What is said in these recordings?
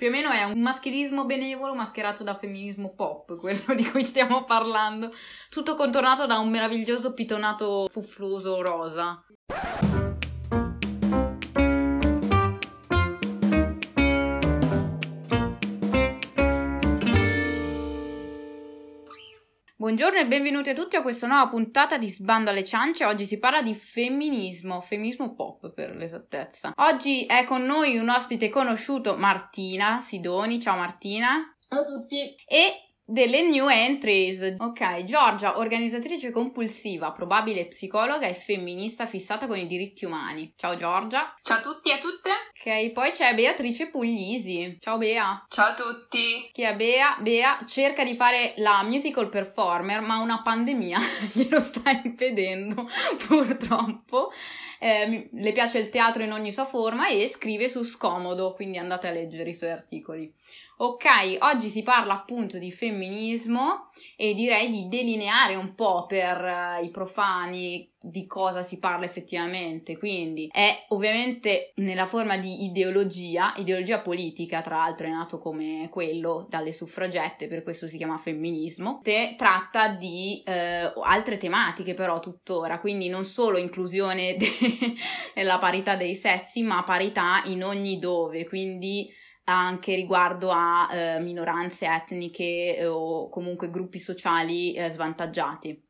Più o meno è un maschilismo benevolo mascherato da femminismo pop, quello di cui stiamo parlando, tutto contornato da un meraviglioso pitonato fuffloso rosa. Buongiorno e benvenuti a tutti a questa nuova puntata di Sbando alle Ciance. Oggi si parla di femminismo pop per l'esattezza. Oggi è con noi un ospite conosciuto, Martina Sidoni. Ciao Martina. Ciao a tutti. E delle new entries. Ok, Giorgia, organizzatrice compulsiva, probabile psicologa e femminista fissata con i diritti umani. Ciao Giorgia. Ciao a tutti e a tutte. Ok, poi c'è Beatrice Puglisi. Ciao Bea. Ciao a tutti. Chi è Bea? Bea cerca di fare la musical performer, ma una pandemia glielo sta impedendo, purtroppo. Le piace il teatro in ogni sua forma e scrive su Scomodo, quindi andate a leggere i suoi articoli. Ok, oggi si parla appunto di femminismo e direi di delineare un po' per i profani di cosa si parla effettivamente, quindi è ovviamente nella forma di ideologia politica, tra l'altro è nato come quello dalle suffragette, per questo si chiama femminismo, che tratta di altre tematiche però tuttora, quindi non solo inclusione della parità dei sessi, ma parità in ogni dove, quindi anche riguardo a minoranze etniche o comunque gruppi sociali svantaggiati.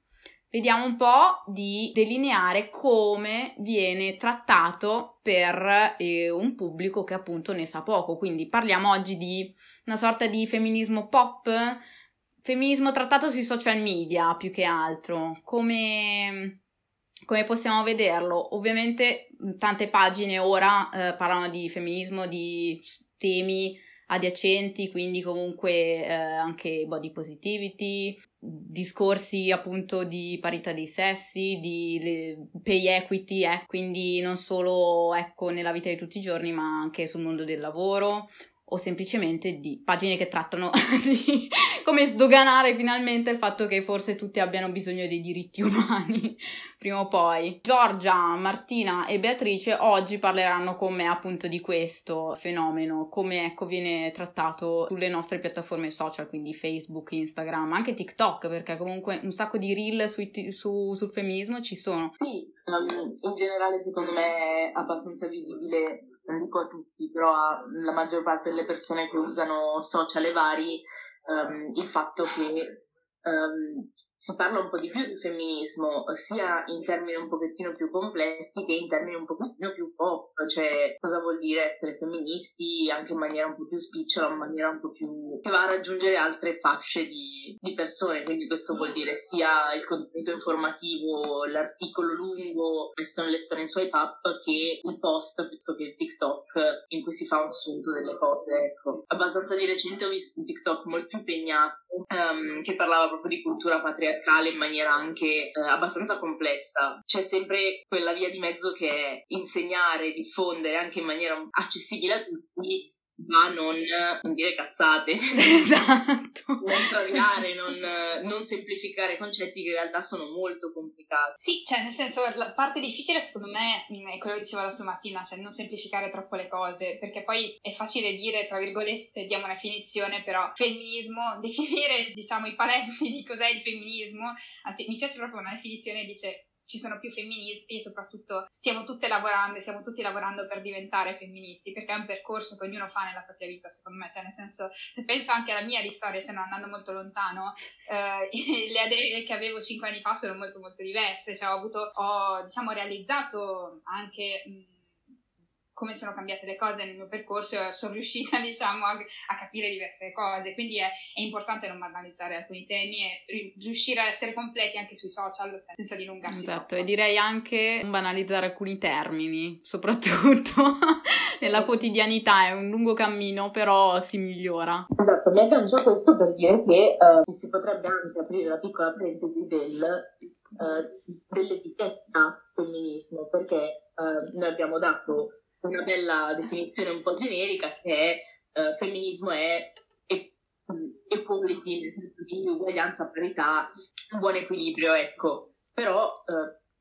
Vediamo un po' di delineare come viene trattato per un pubblico che appunto ne sa poco, quindi parliamo oggi di una sorta di femminismo pop, femminismo trattato sui social media più che altro, come possiamo vederlo. Ovviamente tante pagine ora parlano di femminismo, di temi adiacenti, quindi comunque anche body positivity, discorsi appunto di parità dei sessi, di pay equity, quindi non solo nella vita di tutti i giorni ma anche sul mondo del lavoro, o semplicemente di pagine che trattano di come sdoganare finalmente il fatto che forse tutti abbiano bisogno dei diritti umani, prima o poi. Giorgia, Martina e Beatrice oggi parleranno con me appunto di questo fenomeno, come viene trattato sulle nostre piattaforme social, quindi Facebook, Instagram, anche TikTok, perché comunque un sacco di reel sul femminismo ci sono. Sì, in generale secondo me è abbastanza visibile, non dico a tutti, però alla maggior parte delle persone che usano social e vari, il fatto che si parla un po' di più di femminismo, sia in termini un pochettino più complessi che in termini un pochettino più pop, cioè cosa vuol dire essere femministi anche in maniera un po' più spicciola, in maniera un po' più che va a raggiungere altre fasce di persone, quindi questo vuol dire sia il contenuto informativo, l'articolo lungo messo nelle storie in app, che il post piuttosto che il TikTok in cui si fa un sunto delle cose, ecco. Abbastanza di recente ho visto un TikTok molto impegnato che parlava proprio di cultura patriarcale in maniera anche abbastanza complessa. C'è sempre quella via di mezzo che è insegnare, diffondere anche in maniera accessibile a tutti, ma non dire cazzate, esatto, non traviare, non semplificare concetti che in realtà sono molto complicati. Sì, cioè nel senso la parte difficile secondo me è quello che diceva la sua Martina, cioè non semplificare troppo le cose, perché poi è facile dire, tra virgolette, diamo una definizione, però femminismo, definire diciamo i paletti di cos'è il femminismo, anzi mi piace proprio una definizione che dice: ci sono più femministi e soprattutto stiamo tutti lavorando per diventare femministi, perché è un percorso che ognuno fa nella propria vita, secondo me, cioè nel senso, se penso anche alla mia di storia, cioè non andando molto lontano, le idee che avevo 5 anni fa sono molto molto diverse, cioè ho diciamo realizzato anche come sono cambiate le cose nel mio percorso, sono riuscita diciamo a capire diverse cose, quindi è importante non banalizzare alcuni temi e riuscire a essere completi anche sui social senza dilungarsi. Esatto, troppo. E direi anche non banalizzare alcuni termini, soprattutto nella quotidianità, è un lungo cammino, però si migliora. Esatto, mi aggancio a questo per dire che si potrebbe anche aprire la piccola parentesi dell'etichetta femminismo, perché noi abbiamo dato una bella definizione un po' generica che è femminismo è equality, nel senso di uguaglianza, parità, un buon equilibrio, ecco. Però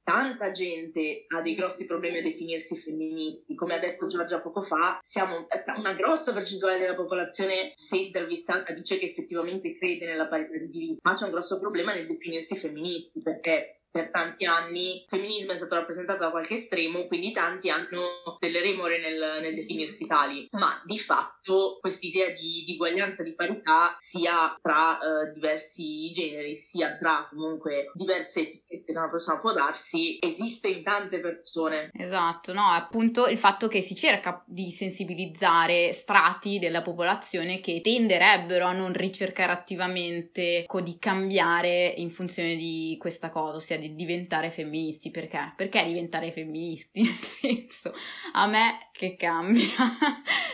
tanta gente ha dei grossi problemi a definirsi femministi. Come ha detto Giorgia poco fa, siamo una grossa percentuale della popolazione, se intervistata, dice che effettivamente crede nella parità di diritti, ma c'è un grosso problema nel definirsi femministi, perché per tanti anni il femminismo è stato rappresentato da qualche estremo, quindi tanti hanno delle remore nel definirsi tali, ma di fatto quest'idea di uguaglianza, di parità, sia tra diversi generi, sia tra comunque diverse etichette che una persona può darsi, esiste in tante persone. Esatto, no, appunto il fatto che si cerca di sensibilizzare strati della popolazione che tenderebbero a non ricercare attivamente di cambiare in funzione di questa cosa, ossia di diventare femministi. Perché? Perché diventare femministi? Nel senso, a me che cambia?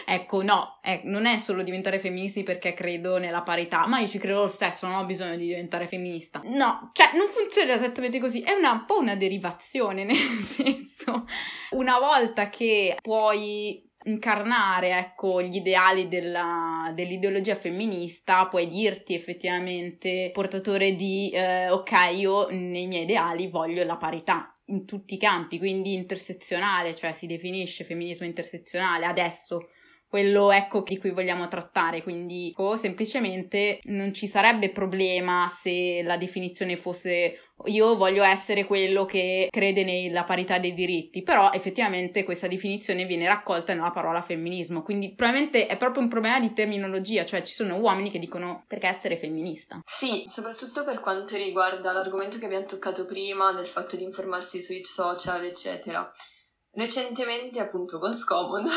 Ecco, no, non è solo diventare femministi perché credo nella parità, ma io ci credo lo stesso, non ho bisogno di diventare femminista. No, cioè non funziona esattamente così, è un po' una derivazione, nel senso, una volta che puoi incarnare, ecco, gli ideali dell'ideologia femminista, puoi dirti effettivamente portatore di ok, io nei miei ideali voglio la parità in tutti i campi, quindi intersezionale, cioè si definisce femminismo intersezionale adesso, quello, ecco, di cui vogliamo trattare, quindi semplicemente non ci sarebbe problema se la definizione fosse io voglio essere quello che crede nella parità dei diritti, però effettivamente questa definizione viene raccolta nella parola femminismo, quindi probabilmente è proprio un problema di terminologia, cioè ci sono uomini che dicono perché essere femminista. Sì, soprattutto per quanto riguarda l'argomento che abbiamo toccato prima, del fatto di informarsi sui social, eccetera. Recentemente, appunto, con Scomodo,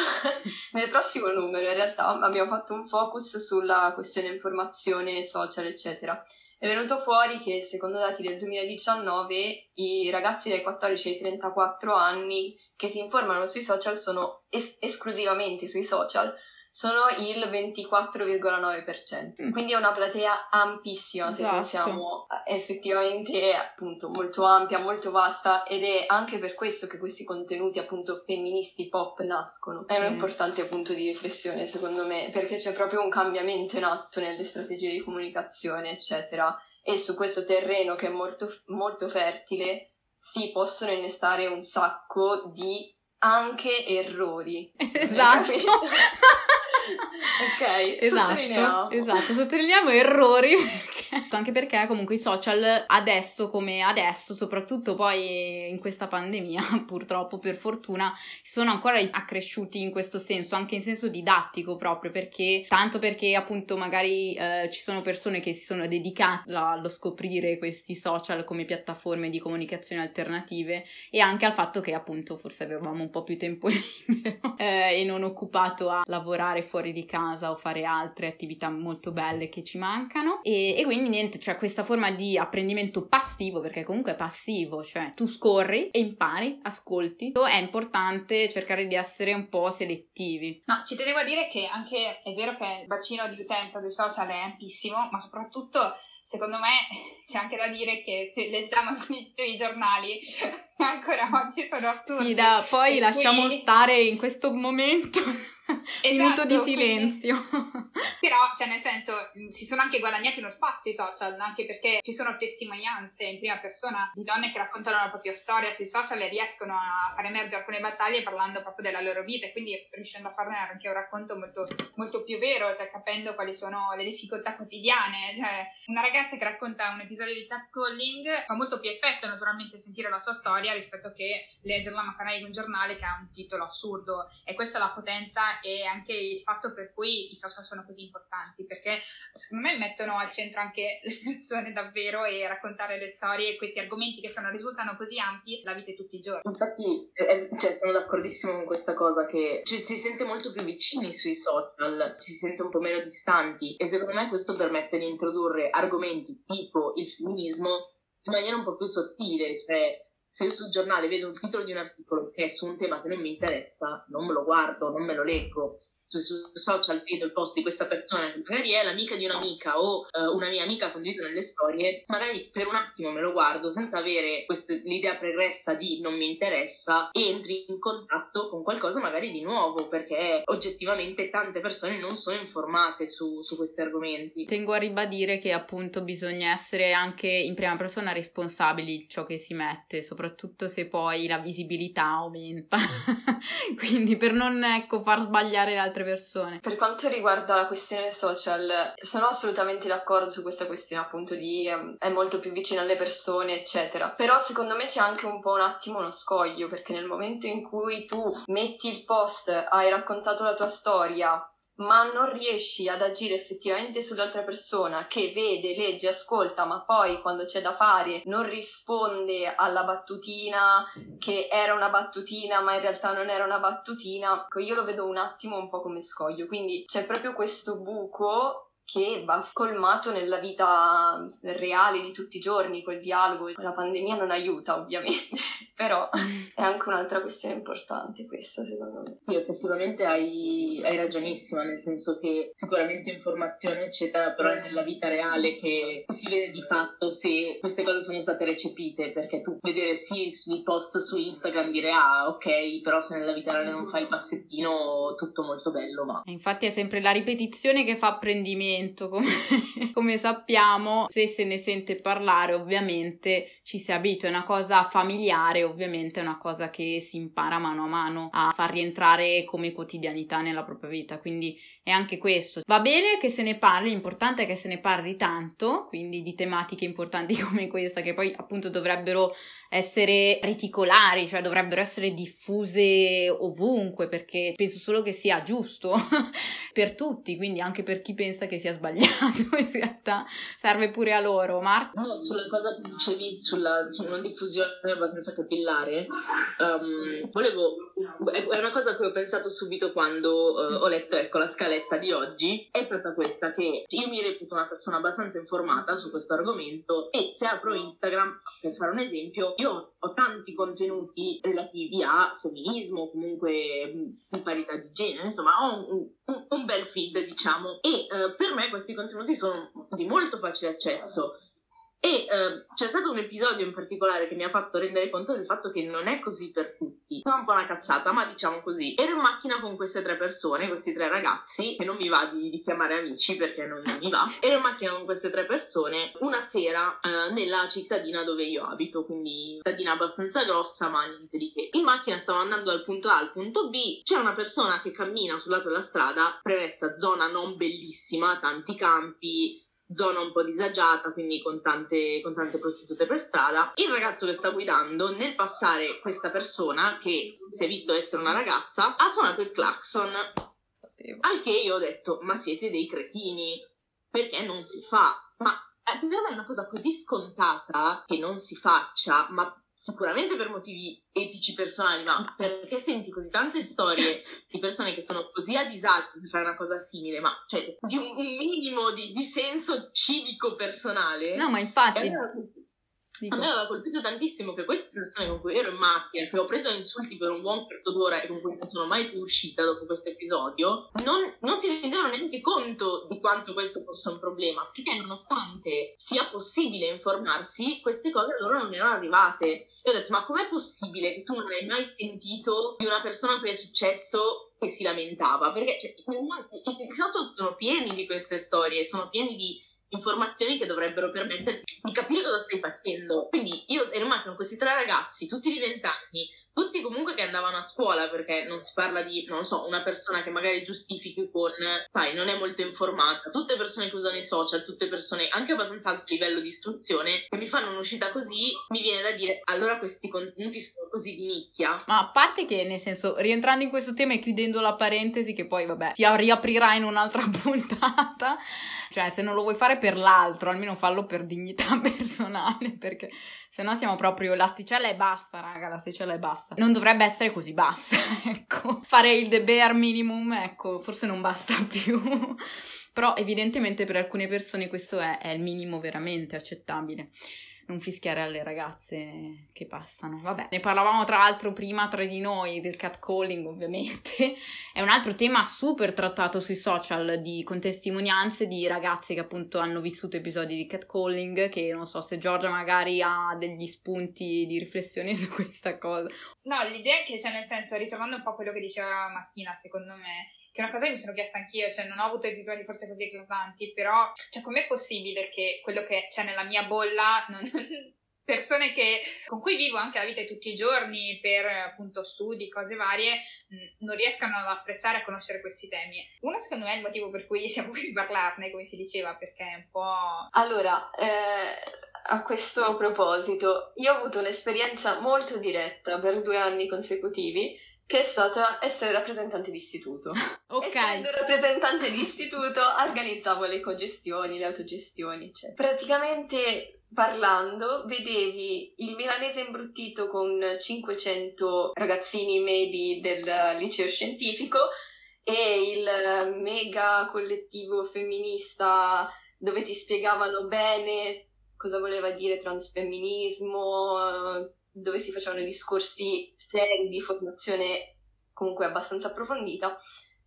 nel prossimo numero in realtà abbiamo fatto un focus sulla questione informazione, social, eccetera. È venuto fuori che, secondo dati del 2019, i ragazzi dai 14 ai 34 anni che si informano sui social sono esclusivamente sui social, sono il 24,9%. Quindi è una platea ampissima, se pensiamo, effettivamente, appunto, molto ampia, molto vasta, ed è anche per questo che questi contenuti, appunto, femministi pop nascono. È un importante punto di riflessione, secondo me, perché c'è proprio un cambiamento in atto nelle strategie di comunicazione, eccetera, e su questo terreno, che è molto, molto fertile, si possono innestare un sacco di anche errori. Esatto. Ok, esatto, sottolineiamo errori, perché... anche perché comunque i social adesso come adesso, soprattutto poi in questa pandemia, purtroppo, per fortuna, sono ancora accresciuti in questo senso, anche in senso didattico, proprio perché tanto perché appunto magari ci sono persone che si sono dedicate allo scoprire questi social come piattaforme di comunicazione alternative, e anche al fatto che appunto forse avevamo un po' più tempo libero e non occupato a lavorare fuori di casa o fare altre attività molto belle che ci mancano, e quindi niente, cioè questa forma di apprendimento passivo, perché comunque è passivo, cioè tu scorri e impari, ascolti, è importante cercare di essere un po' selettivi. No, ci tenevo a dire che anche è vero che il bacino di utenza dei social è ampissimo, ma soprattutto secondo me c'è anche da dire che se leggiamo alcuni titoli di giornali ancora oggi sono assurdi. Sì, poi e lasciamo stare in questo momento. Esatto, minuto di silenzio. Quindi, però, cioè, nel senso, si sono anche guadagnati uno spazio i social, anche perché ci sono testimonianze in prima persona di donne che raccontano la propria storia sui social e riescono a far emergere alcune battaglie parlando proprio della loro vita, e quindi riuscendo a farne anche un racconto molto, molto più vero, cioè capendo quali sono le difficoltà quotidiane. Cioè, una ragazza che racconta un episodio di catcalling fa molto più effetto, naturalmente, sentire la sua storia rispetto che leggerla magari in un giornale che ha un titolo assurdo, e questa è la potenza e anche il fatto per cui i social sono così importanti, perché secondo me mettono al centro anche le persone davvero, e raccontare le storie e questi argomenti che risultano così ampi la vita di tutti i giorni. Infatti cioè, sono d'accordissimo con questa cosa, che ci si sente molto più vicini sui social, ci si sente un po' meno distanti, e secondo me questo permette di introdurre argomenti tipo il femminismo in maniera un po' più sottile, cioè se io sul giornale vedo un titolo di un articolo che è su un tema che non mi interessa, non me lo guardo, non me lo leggo. sui social vedo il post di questa persona che magari è l'amica di un'amica o una mia amica condivisa nelle storie, magari per un attimo me lo guardo senza avere l'idea pregressa di non mi interessa, e entri in contatto con qualcosa magari di nuovo, perché oggettivamente tante persone non sono informate su questi argomenti. Tengo a ribadire che appunto bisogna essere anche in prima persona responsabili di ciò che si mette, soprattutto se poi la visibilità aumenta quindi per non far sbagliare le altre persone. Per quanto riguarda la questione social, sono assolutamente d'accordo su questa questione appunto di è molto più vicina alle persone eccetera, però secondo me c'è anche un po' un attimo uno scoglio, perché nel momento in cui tu metti il post, hai raccontato la tua storia ma non riesci ad agire effettivamente sull'altra persona che vede, legge, ascolta, ma poi quando c'è da fare non risponde alla battutina che era una battutina ma in realtà non era una battutina, io lo vedo un attimo un po' come scoglio, quindi c'è proprio questo buco che va colmato nella vita reale di tutti i giorni, col dialogo. La pandemia non aiuta ovviamente, però è anche un'altra questione importante questa secondo me. Sì, effettivamente hai ragionissima, nel senso che sicuramente informazione eccetera, però è nella vita reale che si vede di fatto se queste cose sono state recepite, perché tu puoi vedere sì sui post su Instagram dire ah ok, però se nella vita reale non fai il passettino tutto molto bello va. Infatti è sempre la ripetizione che fa apprendimento. Come sappiamo, se ne sente parlare ovviamente ci si abitua, è una cosa familiare, ovviamente è una cosa che si impara mano a mano a far rientrare come quotidianità nella propria vita, quindi è anche questo. Va bene che se ne parli, l'importante è che se ne parli tanto, quindi di tematiche importanti come questa, che poi appunto dovrebbero essere reticolari, cioè dovrebbero essere diffuse ovunque, perché penso solo che sia giusto per tutti, quindi anche per chi pensa che sia sbagliato in realtà serve pure a loro. Marta? No, sulla cosa che dicevi su una diffusione abbastanza capillare, è una cosa a cui ho pensato subito quando ho letto la scaletta di oggi, è stata questa, che io mi reputo una persona abbastanza informata su questo argomento e se apro Instagram, per fare un esempio, io ho tanti contenuti relativi a femminismo, comunque parità di genere, insomma ho un bel feed diciamo, e per me questi contenuti sono di molto facile accesso. E c'è stato un episodio in particolare che mi ha fatto rendere conto del fatto che non è così per tutti. Fa un po' una cazzata, ma diciamo così. Ero in macchina con queste tre persone, questi tre ragazzi, che non mi va di chiamare amici perché non mi va. Ero in macchina con queste tre persone una sera nella cittadina dove io abito, quindi cittadina abbastanza grossa ma niente di che. In macchina stavo andando dal punto A al punto B, c'è una persona che cammina sul lato della strada, premessa zona non bellissima, tanti campi, zona un po' disagiata, quindi con tante prostitute per strada. Il ragazzo che sta guidando, nel passare questa persona, che si è visto essere una ragazza, ha suonato il clacson. Sapevo. Al che io ho detto, ma siete dei cretini, perché non si fa. Ma per me è una cosa così scontata che non si faccia, ma sicuramente per motivi etici personali, ma perché senti così tante storie di persone che sono così a disagio di fare una cosa simile, ma cioè di un minimo di senso civico personale. No, ma infatti a me aveva colpito tantissimo che queste persone con cui ero in macchina, che ho preso insulti per un buon quarto d'ora e con cui non sono mai più uscita dopo questo episodio, non si rendevano neanche conto di quanto questo fosse un problema, perché nonostante sia possibile informarsi, queste cose loro non erano arrivate. Io ho detto, ma com'è possibile che tu non hai mai sentito di una persona a cui è successo che si lamentava? Perché cioè, i social sono pieni di queste storie, sono pieni di informazioni che dovrebbero permetterti di capire cosa stai facendo. Quindi io ero in macchina con questi tre ragazzi, tutti di 20 anni, tutti comunque che andavano a scuola, perché non si parla di, non so, una persona che magari giustifichi con, sai, non è molto informata, tutte persone che usano i social, tutte persone anche abbastanza alto livello di istruzione, che mi fanno un'uscita così, mi viene da dire, allora questi contenuti sono così di nicchia. Ma a parte che, nel senso, rientrando in questo tema e chiudendo la parentesi, che poi, vabbè, si riaprirà in un'altra puntata, cioè se non lo vuoi fare per l'altro, almeno fallo per dignità personale, perché sennò siamo proprio, l'asticella è bassa, raga, l'asticella è bassa. Non dovrebbe essere così bassa, ecco. Fare il the bare minimum, ecco, forse non basta più. Però evidentemente per alcune persone questo è il minimo veramente accettabile. non fischiare alle ragazze che passano. Vabbè, ne parlavamo tra l'altro prima tra di noi del catcalling, ovviamente è un altro tema super trattato sui social, con testimonianze di ragazze che appunto hanno vissuto episodi di catcalling, che non so se Giorgia magari ha degli spunti di riflessione su questa cosa. No, l'idea è che, cioè, nel senso, ritornando un po' a quello che diceva Martina, secondo me, che è una cosa che mi sono chiesta anch'io, cioè non ho avuto episodi forse così eclatanti, però, cioè, com'è possibile che quello che c'è nella mia bolla, persone con cui vivo anche la vita tutti i giorni per appunto studi, cose varie, non riescano ad apprezzare e a conoscere questi temi? Uno, secondo me, è il motivo per cui siamo qui a parlarne, come si diceva, perché è un po'... Allora, a questo proposito, io ho avuto un'esperienza molto diretta per 2 anni consecutivi, che è stata essere rappresentante di istituto. Ok. Essendo rappresentante di istituto organizzavo le cogestioni, le autogestioni, eccetera. Praticamente parlando vedevi il milanese imbruttito con 500 ragazzini medi del liceo scientifico e il mega collettivo femminista dove ti spiegavano bene cosa voleva dire transfemminismo, dove si facevano discorsi seri di formazione comunque abbastanza approfondita,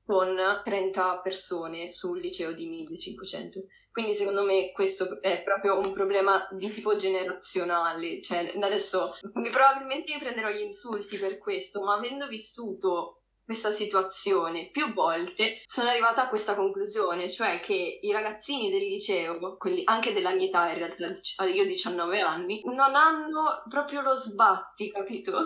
con 30 persone sul liceo di 1500. Quindi secondo me questo è proprio un problema di tipo generazionale, cioè adesso probabilmente mi prenderò gli insulti per questo, ma avendo vissuto questa situazione più volte sono arrivata a questa conclusione, cioè che i ragazzini del liceo, quelli anche della mia età in realtà, io ho 19 anni, non hanno proprio lo sbatti, capito?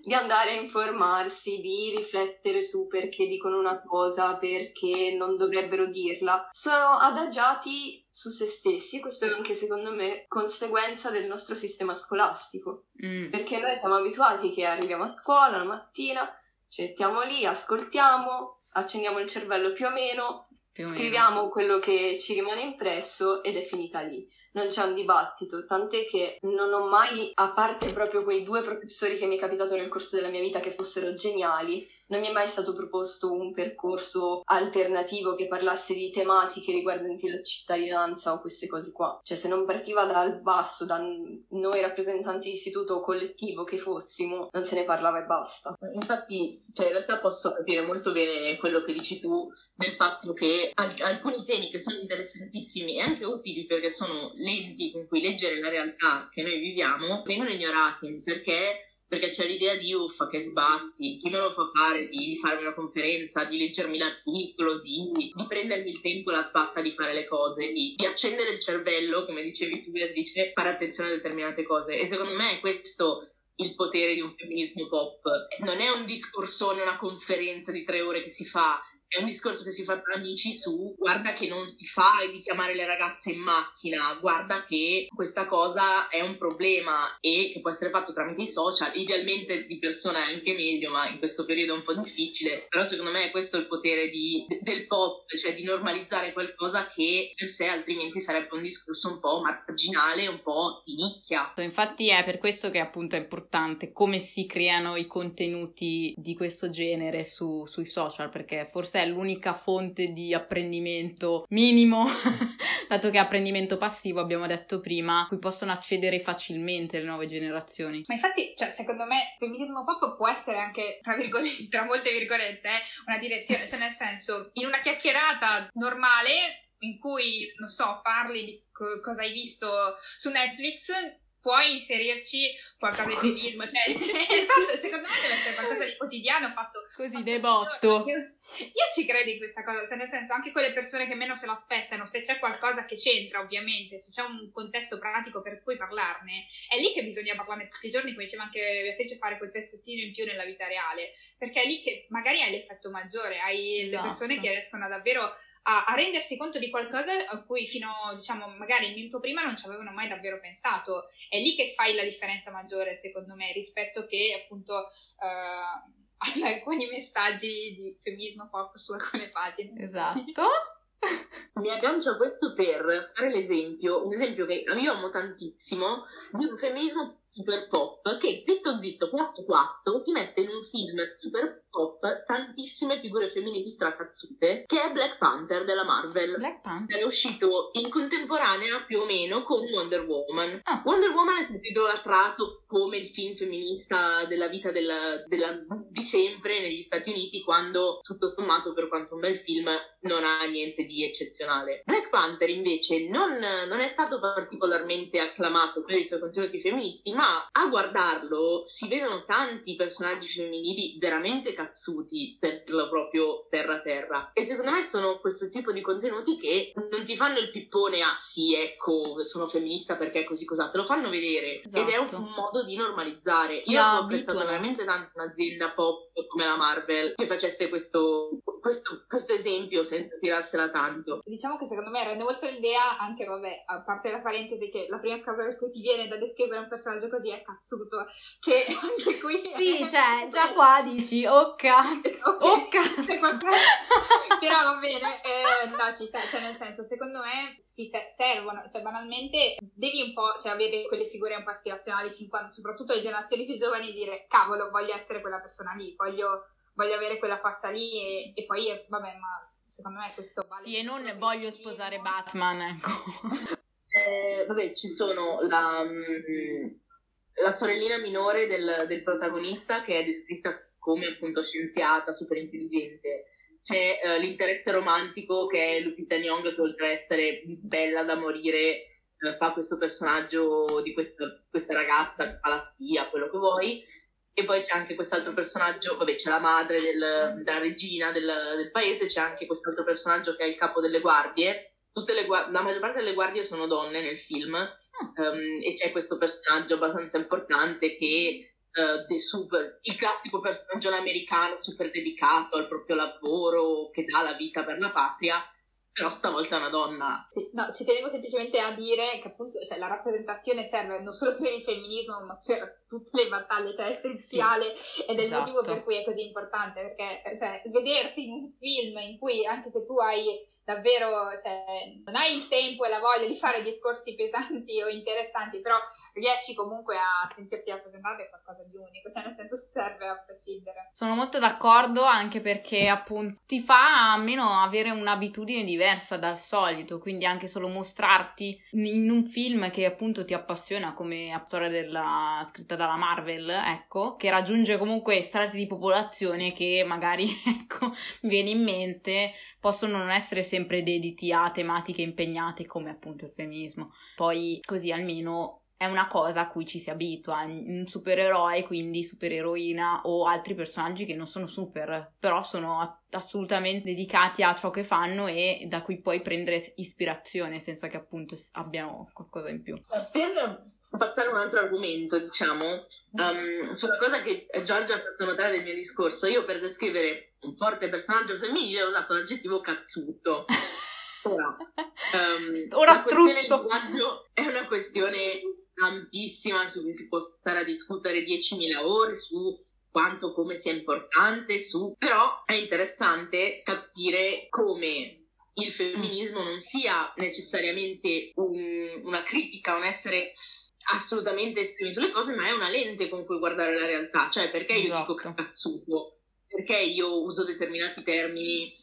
Di andare a informarsi, di riflettere su perché dicono una cosa, perché non dovrebbero dirla. Sono adagiati su se stessi, questo è anche secondo me conseguenza del nostro sistema scolastico, perché noi siamo abituati che arriviamo a scuola la mattina, sentiamo lì, ascoltiamo, accendiamo il cervello più o meno, scriviamo quello che ci rimane impresso ed è finita lì. Non c'è un dibattito, tant'è che non ho mai, a parte proprio quei 2 professori che mi è capitato nel corso della mia vita che fossero geniali, non mi è mai stato proposto un percorso alternativo che parlasse di tematiche riguardanti la cittadinanza o queste cose qua. Cioè, se non partiva dal basso, da noi rappresentanti di istituto o collettivo che fossimo, non se ne parlava e basta. Infatti, cioè, in realtà posso capire molto bene quello che dici tu, del fatto che alcuni temi che sono interessantissimi e anche utili, perché sono lenti con cui leggere la realtà che noi viviamo, vengono ignorati perché c'è l'idea di uffa, che sbatti, chi me lo fa fare, di farmi una conferenza, di leggermi l'articolo, di prendermi il tempo, la spatta di fare le cose, di accendere il cervello, come dicevi tu Beatrice, fare attenzione a determinate cose. E secondo me è questo il potere di un femminismo pop. Non è un discorsone, una conferenza di 3 ore che si fa, è un discorso che si fa tra amici su guarda che non si fa e di chiamare le ragazze in macchina, guarda che questa cosa è un problema e che può essere fatto tramite i social, idealmente di persona è anche meglio, ma in questo periodo è un po' difficile, però secondo me questo è il potere del pop, cioè di normalizzare qualcosa che per sé altrimenti sarebbe un discorso un po' marginale, un po' di nicchia. Infatti è per questo che appunto è importante come si creano i contenuti di questo genere sui social, perché forse è l'unica fonte di apprendimento minimo, dato che apprendimento passivo, abbiamo detto prima, cui possono accedere facilmente le nuove generazioni. Ma infatti, cioè, secondo me, il femminismo pop può essere anche, tra molte virgolette, una direzione, cioè nel senso, in una chiacchierata normale, in cui, non so, parli di cosa hai visto su Netflix, puoi inserirci qualcosa di attivismo, cioè esatto, secondo me deve essere qualcosa di quotidiano fatto così de botto. Io ci credo in questa cosa, cioè nel senso anche quelle persone che meno se l'aspettano, se c'è qualcosa che c'entra, ovviamente, se c'è un contesto pratico per cui parlarne, è lì che bisogna parlarne tutti i giorni, come diceva anche Beatrice, fare quel pezzettino in più nella vita reale, perché è lì che magari hai l'effetto maggiore, hai esatto. Le persone che riescono davvero a rendersi conto di qualcosa a cui fino, diciamo, magari il minuto prima non ci avevano mai davvero pensato. È lì che fai la differenza maggiore, secondo me, rispetto che appunto ad alcuni messaggi di femminismo pop su alcune pagine. Esatto. Mi aggancio a questo per fare l'esempio, un esempio che io amo tantissimo, di un femminismo super pop che zitto zitto 4-4 ti mette in un film super pop tantissime figure femminili stracazzute, che è Black Panther della Marvel. Black Panther è uscito in contemporanea più o meno con Wonder Woman. Ah. Wonder Woman è stato idolatrato come il film femminista della vita di sempre negli Stati Uniti, quando tutto sommato, per quanto un bel film, non ha niente di eccezionale. Black Panther invece non è stato particolarmente acclamato per i suoi contenuti femministi, ma a guardarlo si vedono tanti personaggi femminili veramente cazzuti per lo proprio terra terra, e secondo me sono questo tipo di contenuti che non ti fanno il pippone, ah sì ecco sono femminista perché così cos'ha, te lo fanno vedere. Esatto. Ed è un modo di normalizzare. Io ho pensato veramente tanto un'azienda pop come la Marvel che facesse questo esempio senza tirarsela tanto. Diciamo che secondo me rende molto l'idea, anche vabbè, a parte la parentesi che la prima cosa che ti viene da descrivere un personaggio così è cazzuto, che anche qui sì, cioè già qua dici oh cazzo, oh cazzo. Però va bene, no, ci sta, cioè nel senso secondo me si servono, cioè banalmente devi un po', cioè avere quelle figure un po' aspirazionali fin quando, soprattutto le generazioni più giovani, dire cavolo voglio essere quella persona lì, voglio avere quella forza lì e poi vabbè, ma secondo me questo vale. Sì, e non voglio sposare Batman, ecco. Vabbè, ci sono la sorellina minore del protagonista che è descritta come appunto scienziata, super intelligente. C'è l'interesse romantico che è Lupita Nyong'o, che oltre a essere bella da morire fa questo personaggio di questa ragazza che fa la spia, quello che vuoi. E poi c'è anche quest'altro personaggio, vabbè c'è la madre della regina del paese, c'è anche quest'altro personaggio che è il capo delle guardie, la maggior parte delle guardie sono donne nel film, e c'è questo personaggio abbastanza importante che il classico personaggio americano super dedicato al proprio lavoro, che dà la vita per la patria, però stavolta è una donna. Sì, no, ci tenevo semplicemente a dire che appunto cioè, la rappresentazione serve non solo per il femminismo ma per tutte le battaglie, cioè è essenziale, sì, ed è esatto. Il motivo per cui è così importante, perché cioè, vedersi in un film in cui anche se tu hai davvero, cioè, non hai il tempo e la voglia di fare discorsi pesanti o interessanti, però riesci comunque a sentirti rappresentato, è qualcosa di unico, cioè nel senso serve a prescindere. Sono molto d'accordo, anche perché appunto ti fa almeno avere un'abitudine diversa dal solito, quindi anche solo mostrarti in un film che appunto ti appassiona come a storia scritta dalla Marvel, ecco, che raggiunge comunque strati di popolazione che magari, ecco, mi viene in mente, possono non essere sempre dediti a tematiche impegnate come appunto il femminismo. Poi così almeno è una cosa a cui ci si abitua, un supereroe, quindi supereroina o altri personaggi che non sono super, però sono assolutamente dedicati a ciò che fanno e da cui puoi prendere ispirazione senza che appunto abbiano qualcosa in più. Per passare a un altro argomento, diciamo, sulla cosa che Giorgia ha fatto notare del mio discorso, io per descrivere un forte personaggio femminile ho usato l'aggettivo cazzuto. Ora struzzo. È una questione ampissima su cui si può stare a discutere 10.000 ore, su quanto, come sia importante, però è interessante capire come il femminismo non sia necessariamente una critica, un essere assolutamente estremi sulle cose, ma è una lente con cui guardare la realtà, cioè perché io dico cazzuto, perché io uso determinati termini.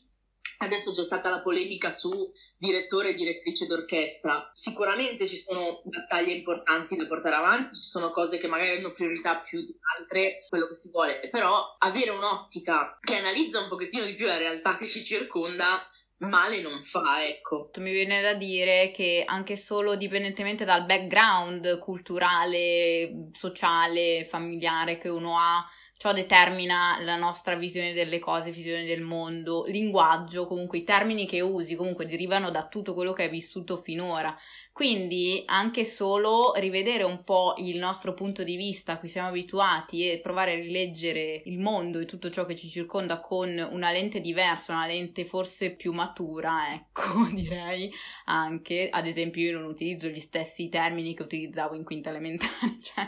Adesso c'è stata la polemica su direttore e direttrice d'orchestra. Sicuramente ci sono battaglie importanti da portare avanti, ci sono cose che magari hanno priorità più di altre, quello che si vuole, però avere un'ottica che analizza un pochettino di più la realtà che ci circonda male non fa, ecco. Mi viene da dire che anche solo dipendentemente dal background culturale, sociale, familiare che uno ha, ciò determina la nostra visione delle cose, visione del mondo, linguaggio, comunque i termini che usi comunque derivano da tutto quello che hai vissuto finora. Quindi anche solo rivedere un po' il nostro punto di vista a cui siamo abituati e provare a rileggere il mondo e tutto ciò che ci circonda con una lente diversa, una lente forse più matura, ecco, direi anche. Ad esempio io non utilizzo gli stessi termini che utilizzavo in quinta elementare, cioè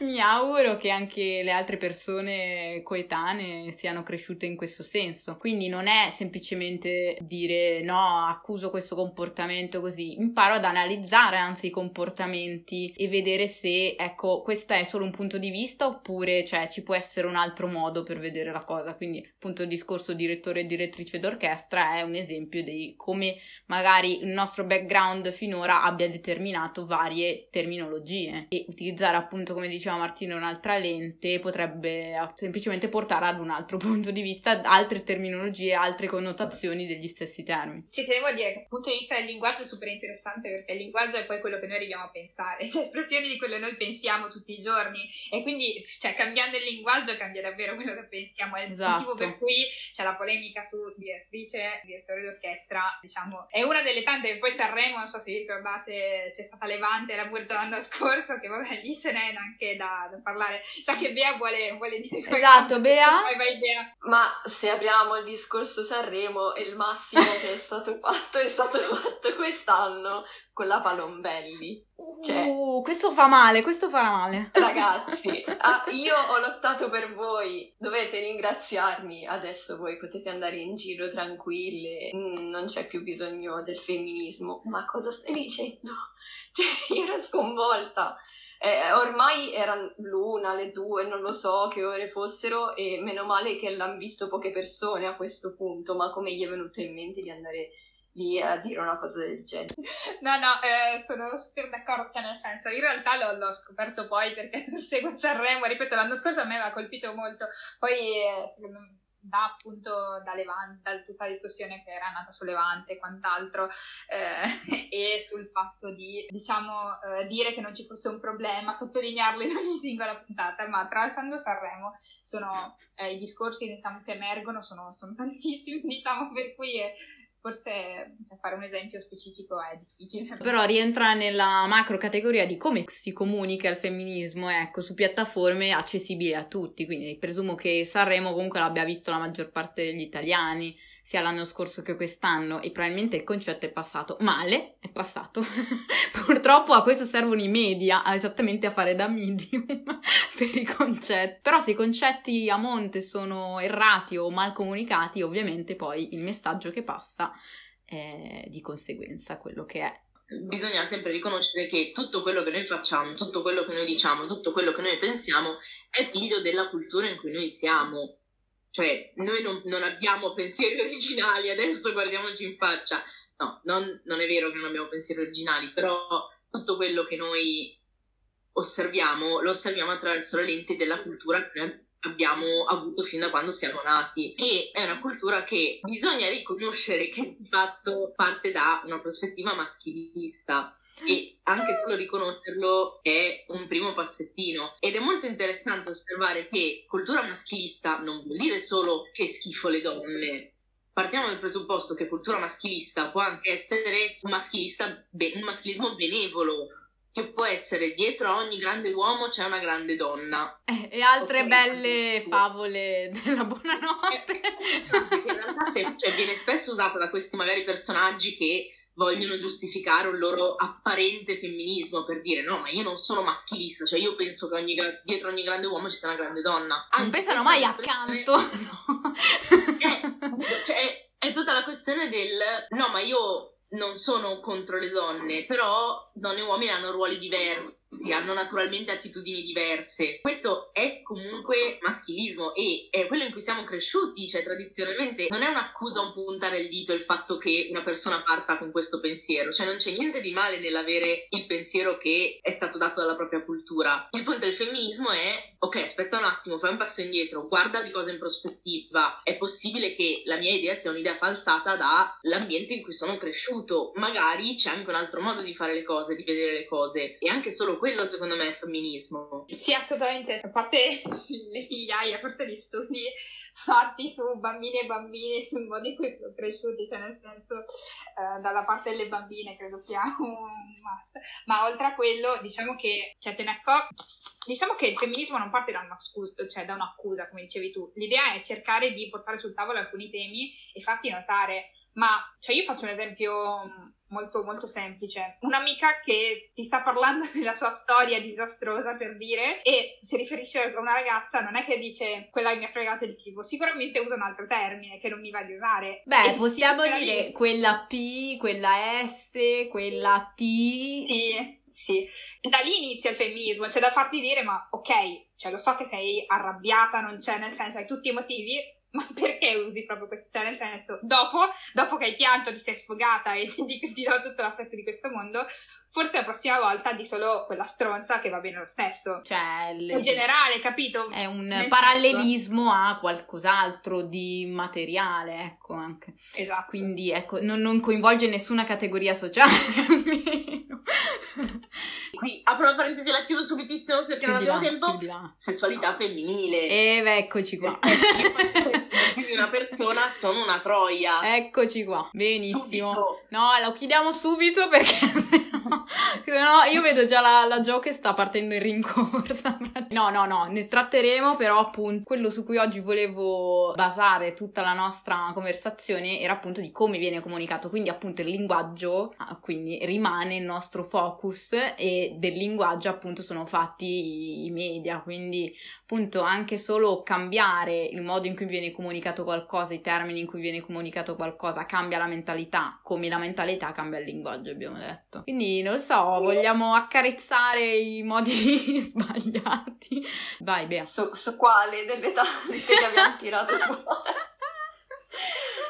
mi auguro che anche le altre persone coetanee siano cresciute in questo senso. Quindi non è semplicemente dire no, accuso questo comportamento così, imparo ad analizzare anzi i comportamenti e vedere se, ecco, questo è solo un punto di vista oppure, cioè, ci può essere un altro modo per vedere la cosa. Quindi appunto il discorso direttore e direttrice d'orchestra è un esempio di come magari il nostro background finora abbia determinato varie terminologie, e utilizzare appunto, come diceva Martina, un'altra lente potrebbe semplicemente portare ad un altro punto di vista, altre terminologie, altre connotazioni degli stessi termini. Sì, se devo dire che il punto di vista del linguaggio è super interessante, perché il linguaggio è poi quello che noi arriviamo a pensare, cioè espressione di quello che noi pensiamo tutti i giorni, e quindi, cioè, cambiando il linguaggio cambia davvero quello che pensiamo. È il motivo per cui c'è la polemica su direttrice, direttore d'orchestra, diciamo, è una delle tante. Poi Sanremo, non so se vi ricordate, c'è stata Levante e la Giorgia l'anno scorso, che vabbè, lì ce n'è anche da parlare. Sa che Bea vuole dire qualcosa. Esatto, Bea. Vai, Bea. Ma se apriamo il discorso Sanremo, il massimo che è stato fatto quest'anno con la Palombelli. Cioè, questo farà male. Ragazzi, io ho lottato per voi, dovete ringraziarmi. Adesso voi potete andare in giro tranquille, non c'è più bisogno del femminismo. Ma cosa stai dicendo? Cioè, io ero sconvolta. Ormai erano l'una, le due, non lo so che ore fossero, e meno male che l'hanno visto poche persone a questo punto, ma come gli è venuto in mente di andare a dire una cosa del genere? No, sono super d'accordo, cioè, nel senso, in realtà l'ho scoperto poi, perché seguo Sanremo, ripeto, l'anno scorso a me aveva colpito molto, poi da Levante, da tutta la discussione che era nata su Levante e quant'altro, e sul fatto di, diciamo, dire che non ci fosse un problema, sottolinearlo in ogni singola puntata. Ma attraversando Sanremo i discorsi, diciamo, che emergono sono tantissimi, diciamo, per cui forse fare un esempio specifico è difficile. Però rientra nella macro categoria di come si comunica il femminismo, ecco, su piattaforme accessibili a tutti. Quindi presumo che Sanremo comunque l'abbia visto la maggior parte degli italiani, sia l'anno scorso che quest'anno, e probabilmente il concetto è passato male, è passato. Purtroppo a questo servono i media, esattamente a fare da medium per i concetti. Però se i concetti a monte sono errati o mal comunicati, ovviamente poi il messaggio che passa è di conseguenza quello che è. Bisogna sempre riconoscere che tutto quello che noi facciamo, tutto quello che noi diciamo, tutto quello che noi pensiamo è figlio della cultura in cui noi siamo. Cioè, noi non abbiamo pensieri originali, adesso guardiamoci in faccia. No, non è vero che non abbiamo pensieri originali, però tutto quello che noi osserviamo, lo osserviamo attraverso le lenti della cultura che noi abbiamo avuto fin da quando siamo nati. E è una cultura che bisogna riconoscere che di fatto parte da una prospettiva maschilista. E anche solo riconoscerlo è un primo passettino, ed è molto interessante osservare che cultura maschilista non vuol dire solo che schifo le donne. Partiamo dal presupposto che cultura maschilista può anche essere un maschilismo benevolo, che può essere dietro a ogni grande uomo c'è una grande donna, e altre belle favole della buonanotte. In realtà cioè, viene spesso usata da questi magari personaggi che vogliono giustificare un loro apparente femminismo per dire no, ma io non sono maschilista, cioè io penso che dietro ogni grande uomo c'è una grande donna. Non pensano mai accanto. Cioè, è tutta la questione del no, ma io non sono contro le donne, però donne e uomini hanno ruoli diversi, hanno naturalmente attitudini diverse. Questo è comunque maschilismo, e è quello in cui siamo cresciuti, cioè tradizionalmente non è un'accusa, un puntare il dito il fatto che una persona parta con questo pensiero, cioè non c'è niente di male nell'avere il pensiero che è stato dato dalla propria cultura. Il punto del femminismo è, ok, aspetta un attimo, fai un passo indietro, guarda le cose in prospettiva, è possibile che la mia idea sia un'idea falsata dall'ambiente in cui sono cresciuto. Magari c'è anche un altro modo di fare le cose, di vedere le cose, e anche solo quello secondo me è femminismo. Sì, assolutamente, a parte le migliaia, forse gli studi fatti su bambine e bambini, sul modo in cui sono cresciuti, cioè nel senso, dalla parte delle bambine credo sia un must. Ma oltre a quello, diciamo che diciamo che il femminismo non parte da un'accusa, come dicevi tu. L'idea è cercare di portare sul tavolo alcuni temi e farti notare. Ma, cioè, io faccio un esempio molto molto semplice. Un'amica che ti sta parlando della sua storia disastrosa, per dire, e si riferisce a una ragazza, non è che dice quella che mi ha fregato il cibo, sicuramente usa un altro termine che non mi va di usare. Beh, e possiamo dire quella P, quella S, quella T. Sì, sì. Da lì inizia il femminismo, c'è da farti dire, ma ok, cioè lo so che sei arrabbiata, non c'è, nel senso, hai tutti i motivi, ma perché usi proprio questo? Cioè, nel senso, dopo che hai pianto, ti sei sfogata e ti do tutta la fretta di questo mondo, forse la prossima volta di solo quella stronza, che va bene lo stesso. Cioè, in generale, capito? È un nel parallelismo senso a qualcos'altro di materiale, ecco, anche. Esatto. Quindi, ecco, non coinvolge nessuna categoria sociale, almeno. Qui apro una parentesi, la chiudo subitissimo perché non abbiamo tempo. Sessualità femminile. Eccoci qua. Quindi una persona, sono una troia. Eccoci qua. Benissimo. Subito. No, lo chiediamo subito perché sennò io vedo già la Jo che sta partendo in rincorsa. No, ne tratteremo, però appunto quello su cui oggi volevo basare tutta la nostra conversazione era appunto di come viene comunicato, quindi appunto il linguaggio, quindi rimane il nostro focus, e del linguaggio appunto sono fatti i media, quindi appunto anche solo cambiare il modo in cui viene comunicato qualcosa, i termini in cui viene comunicato qualcosa, cambia la mentalità, come la mentalità cambia il linguaggio, abbiamo detto. Quindi non lo so, vogliamo accarezzare i modi sbagliati. Vai Bea. Su quale delle tante che abbiamo tirato fuori?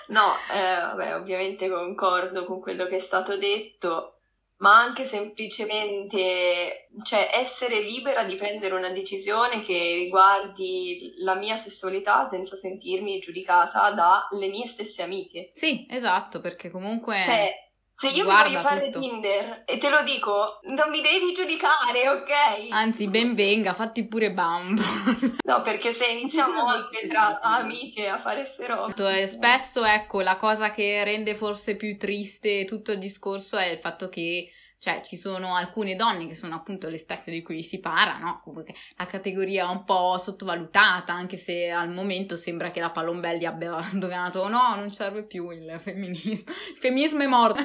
No, vabbè, ovviamente concordo con quello che è stato detto, ma anche semplicemente, cioè, essere libera di prendere una decisione che riguardi la mia sessualità senza sentirmi giudicata dalle mie stesse amiche. Sì, esatto, perché comunque... Cioè, se io mi voglio fare Tinder e te lo dico, non mi devi giudicare, ok? Anzi, ben venga, fatti pure bambo. No, perché se iniziamo anche tra amiche a fare ste robe... Spesso, ecco, la cosa che rende forse più triste tutto il discorso è il fatto che, cioè, ci sono alcune donne che sono appunto le stesse di cui si parla, no? Comunque la categoria è un po' sottovalutata, anche se al momento sembra che la Palombelli abbia donato, no, non serve più il femminismo è morto,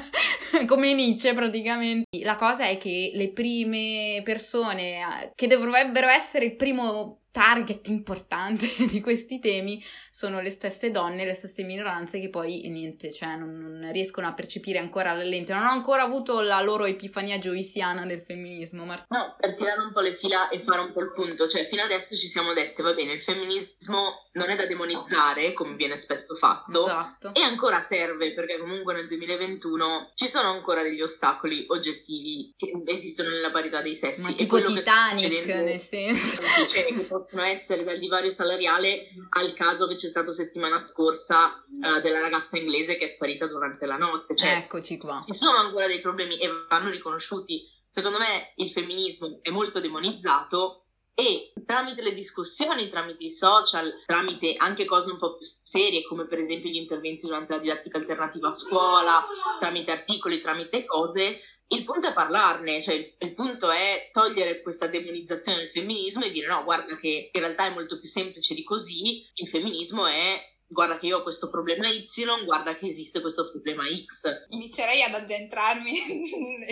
come Nietzsche praticamente. La cosa è che le prime persone che dovrebbero essere il primo target importante di questi temi sono le stesse donne, le stesse minoranze che poi niente, cioè non riescono a percepire ancora la lente, non ho ancora avuto la loro epifania joysiana del femminismo. No, per tirare un po' le fila e fare un po' il punto, cioè fino adesso ci siamo dette, va bene, il femminismo non è da demonizzare come viene spesso fatto, esatto, e ancora serve, perché comunque nel 2021 ci sono ancora degli ostacoli oggettivi che esistono nella parità dei sessi. Ma tipo Titanic, nel senso, cioè, possono essere dal divario salariale al caso che c'è stato settimana scorsa della ragazza inglese che è sparita durante la notte, cioè, eccoci qua, ci sono ancora dei problemi e vanno riconosciuti. Secondo me il femminismo è molto demonizzato e tramite le discussioni, tramite i social, tramite anche cose un po' più serie come per esempio gli interventi durante la didattica alternativa a scuola, tramite articoli, tramite cose, il punto è parlarne, cioè il punto è togliere questa demonizzazione del femminismo e dire no, guarda che in realtà è molto più semplice di così, il femminismo è guarda che io ho questo problema Y, guarda che esiste questo problema X. Inizierei ad addentrarmi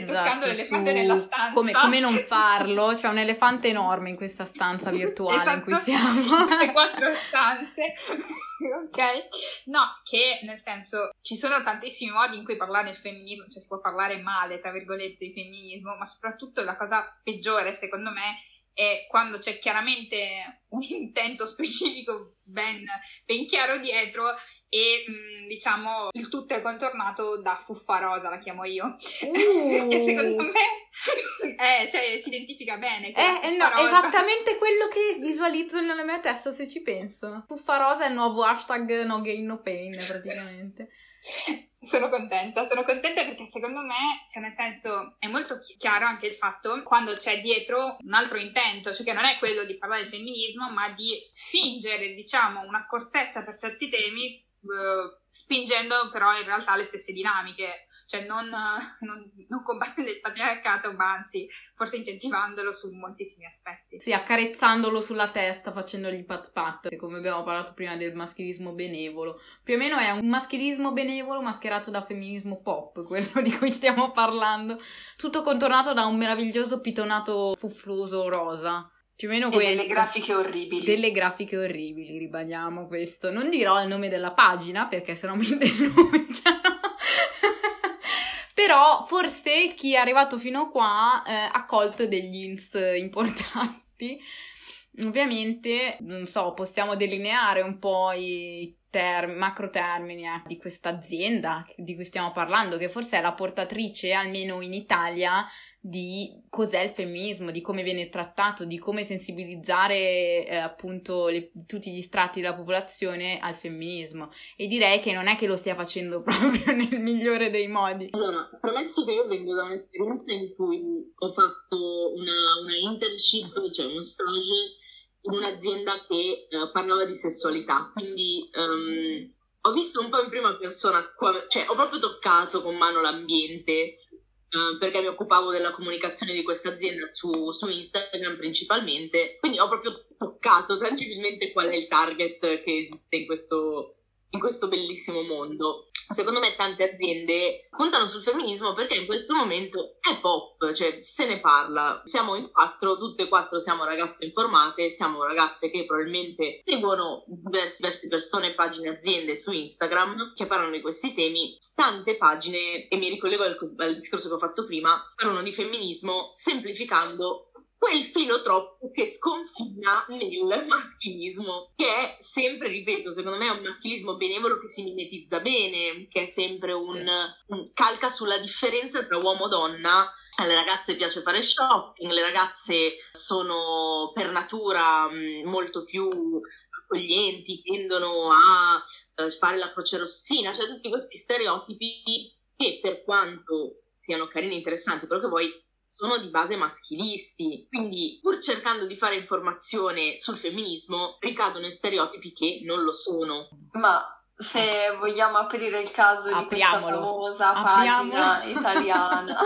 toccando l'elefante nella stanza. Come non farlo? C'è un elefante enorme in questa stanza virtuale esatto, in cui siamo. Queste 4 stanze. Ok. No, che nel senso ci sono tantissimi modi in cui parlare del femminismo, cioè si può parlare male, tra virgolette, di femminismo, ma soprattutto la cosa peggiore, secondo me, è quando c'è chiaramente un intento specifico ben chiaro dietro e diciamo il tutto è contornato da fuffarosa, la chiamo io, che secondo me cioè, si identifica bene. No, esattamente quello che visualizzo nella mia testa se ci penso. Fuffarosa è il nuovo hashtag no gain no pain praticamente. Sono contenta perché secondo me, cioè nel senso, è molto chiaro anche il fatto quando c'è dietro un altro intento, cioè che non è quello di parlare del femminismo, ma di fingere, diciamo, un'accortezza per certi temi, spingendo però in realtà le stesse dinamiche. cioè non combattendo il patriarcato, ma anzi forse incentivandolo su moltissimi aspetti. Sì, accarezzandolo sulla testa, facendogli pat pat, che come abbiamo parlato prima del maschilismo benevolo. Più o meno è un maschilismo benevolo mascherato da femminismo pop, quello di cui stiamo parlando, tutto contornato da un meraviglioso pitonato fuffloso rosa. Più o meno e questo. Delle grafiche orribili. Delle grafiche orribili, ribadiamo questo. Non dirò il nome della pagina perché sennò mi denunciano. Però forse chi è arrivato fino qua ha colto degli hints importanti. Ovviamente, non so, possiamo delineare un po' i macro termini di questa azienda di cui stiamo parlando, che forse è la portatrice, almeno in Italia, di cos'è il femminismo, di come viene trattato, di come sensibilizzare appunto tutti gli strati della popolazione al femminismo, e direi che non è che lo stia facendo proprio nel migliore dei modi. Allora, premesso che io vengo da un'esperienza in cui ho fatto una internship, cioè uno stage in un'azienda che parlava di sessualità, quindi ho visto un po' in prima persona, cioè ho proprio toccato con mano l'ambiente, perché mi occupavo della comunicazione di questa azienda su Instagram principalmente, quindi ho proprio toccato tangibilmente qual è il target che esiste in questo bellissimo mondo. Secondo me tante aziende puntano sul femminismo perché in questo momento è pop, cioè se ne parla. Siamo in quattro, tutte e quattro siamo ragazze informate, siamo ragazze che probabilmente seguono diverse persone, pagine, aziende su Instagram che parlano di questi temi. Tante pagine, e mi ricollego al discorso che ho fatto prima, parlano di femminismo semplificando quel filo troppo che sconfina nel maschilismo, che è sempre, ripeto, secondo me è un maschilismo benevolo che si mimetizza bene, che è sempre un calca sulla differenza tra uomo e donna. Alle ragazze piace fare shopping, le ragazze sono per natura molto più accoglienti, tendono a fare la croce rossina, cioè tutti questi stereotipi che, per quanto siano carini, interessanti, quello che vuoi, sono di base maschilisti, quindi pur cercando di fare informazione sul femminismo ricadono in stereotipi che non lo sono. Ma se vogliamo aprire il caso di questa famosa pagina italiana,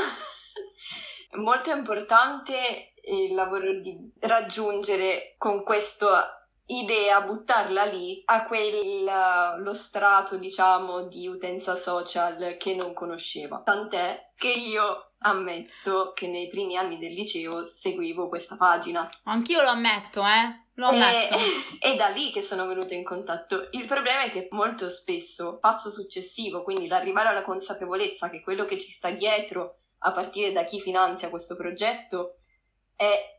molto importante il lavoro di raggiungere con questo idea, buttarla lì a lo strato, diciamo, di utenza social che non conosceva, tant'è che io ammetto che nei primi anni del liceo seguivo questa pagina. Anch'io lo ammetto, lo ammetto. È da lì che sono venuta in contatto. Il problema è che molto spesso, passo successivo, quindi l'arrivare alla consapevolezza che quello che ci sta dietro, a partire da chi finanzia questo progetto, è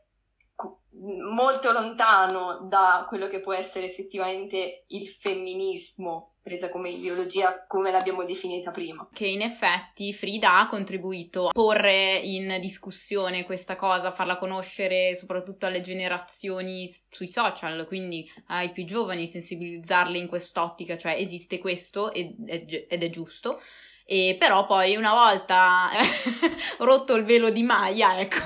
molto lontano da quello che può essere effettivamente il femminismo presa come ideologia, come l'abbiamo definita prima. Che in effetti Frida ha contribuito a porre in discussione questa cosa, a farla conoscere soprattutto alle generazioni sui social, quindi ai più giovani, sensibilizzarli in quest'ottica, cioè esiste questo ed è giusto. E però poi una volta rotto il velo di Maya, ecco,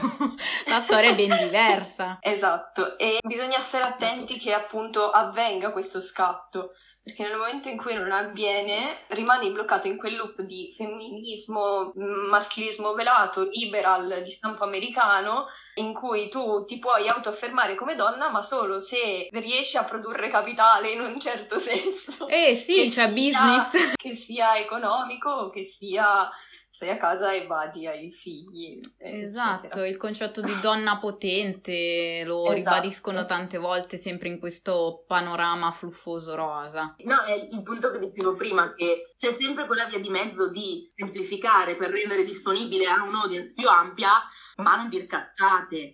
la storia è ben diversa. Esatto, e bisogna stare attenti che appunto avvenga questo scatto, perché nel momento in cui non avviene rimani bloccato in quel loop di femminismo, maschilismo velato, liberal di stampo americano, in cui tu ti puoi autoaffermare come donna ma solo se riesci a produrre capitale in un certo senso. Sì, cioè business. Che sia economico o che sia stai a casa e badi ai figli. Esatto, eccetera. Il concetto di donna potente lo ribadiscono tante volte sempre in questo panorama fluffoso rosa. No, è il punto che vi spiego prima, che c'è sempre quella via di mezzo di semplificare per rendere disponibile a un audience più ampia, ma non dir cazzate.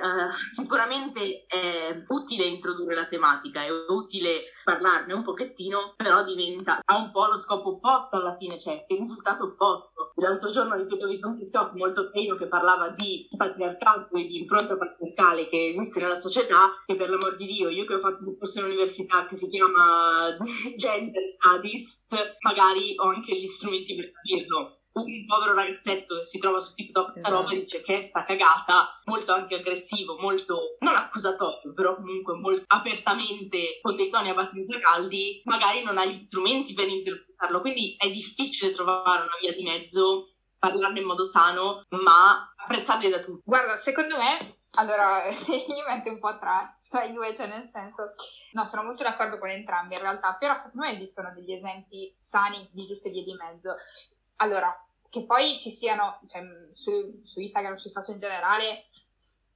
Sicuramente è utile introdurre la tematica, è utile parlarne un pochettino, però ha un po' lo scopo opposto alla fine, cioè il risultato opposto. L'altro giorno, ripeto, ho visto un TikTok molto carino che parlava di patriarcato e di impronta patriarcale che esiste nella società, che per l'amor di Dio, io che ho fatto un corso in università che si chiama Gender Studies, magari ho anche gli strumenti per capirlo. Un povero ragazzetto che si trova su TikTok questa roba dice che è sta cagata, molto anche aggressivo, molto non accusatorio, però comunque molto apertamente, con dei toni abbastanza caldi, magari non ha gli strumenti per interpretarlo, quindi è difficile trovare una via di mezzo parlarne in modo sano, ma apprezzabile da tutti. Guarda, secondo me, allora, io metto un po' tra i due, cioè nel senso, no, sono molto d'accordo con entrambi in realtà, però secondo me esistono degli esempi sani di giuste vie di mezzo. Allora, che poi ci siano, cioè, su Instagram, sui social in generale,